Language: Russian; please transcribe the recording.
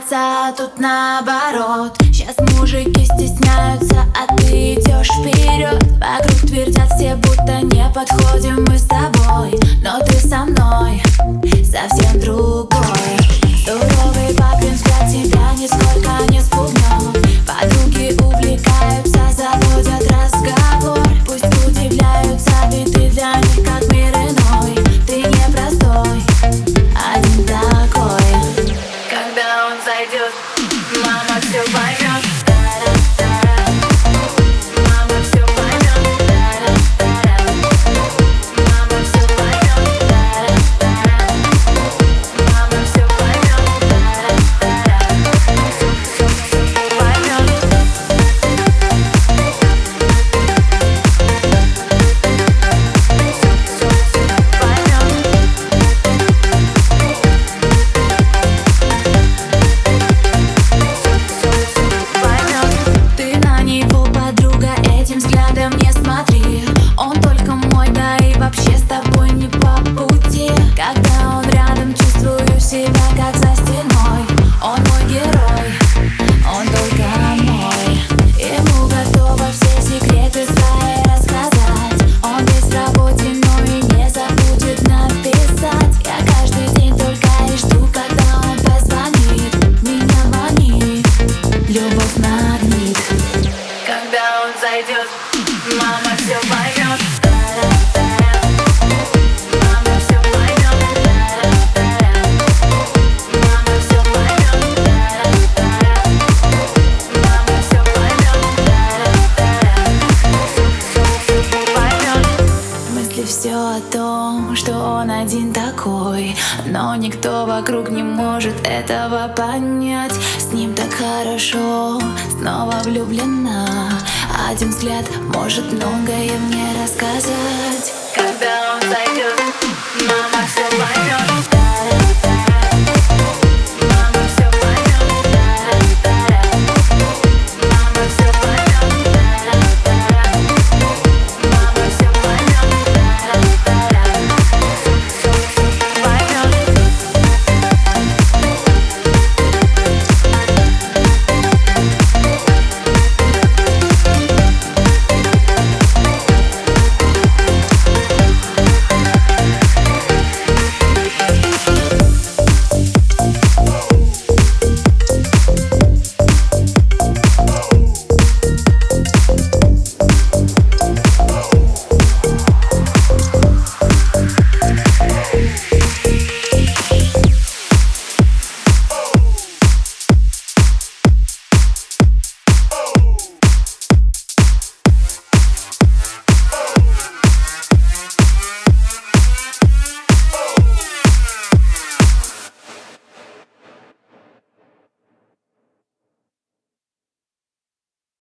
стесняется, тут наоборот. Сейчас мужики стесняются, а ты идешь вперед. Вокруг твердят все, будто не подходим мы с тобой, но ты со мной совсем другой. Суровый папин взгляд тебя нисколько не спугнет. Подруги увлекаются, заводят разговор. Пусть удивляются, ведь ты для них как мир иной. Ты непростой, один такой. Когда он зайдет, мама все поймет. Мама все поймет. Мама все поймет. Мама все все о том, что он один такой, но никто вокруг не может этого понять. С ним так хорошо, снова влюблена. Один взгляд может многое мне рассказать. Когда он зайдет, мама все поймет.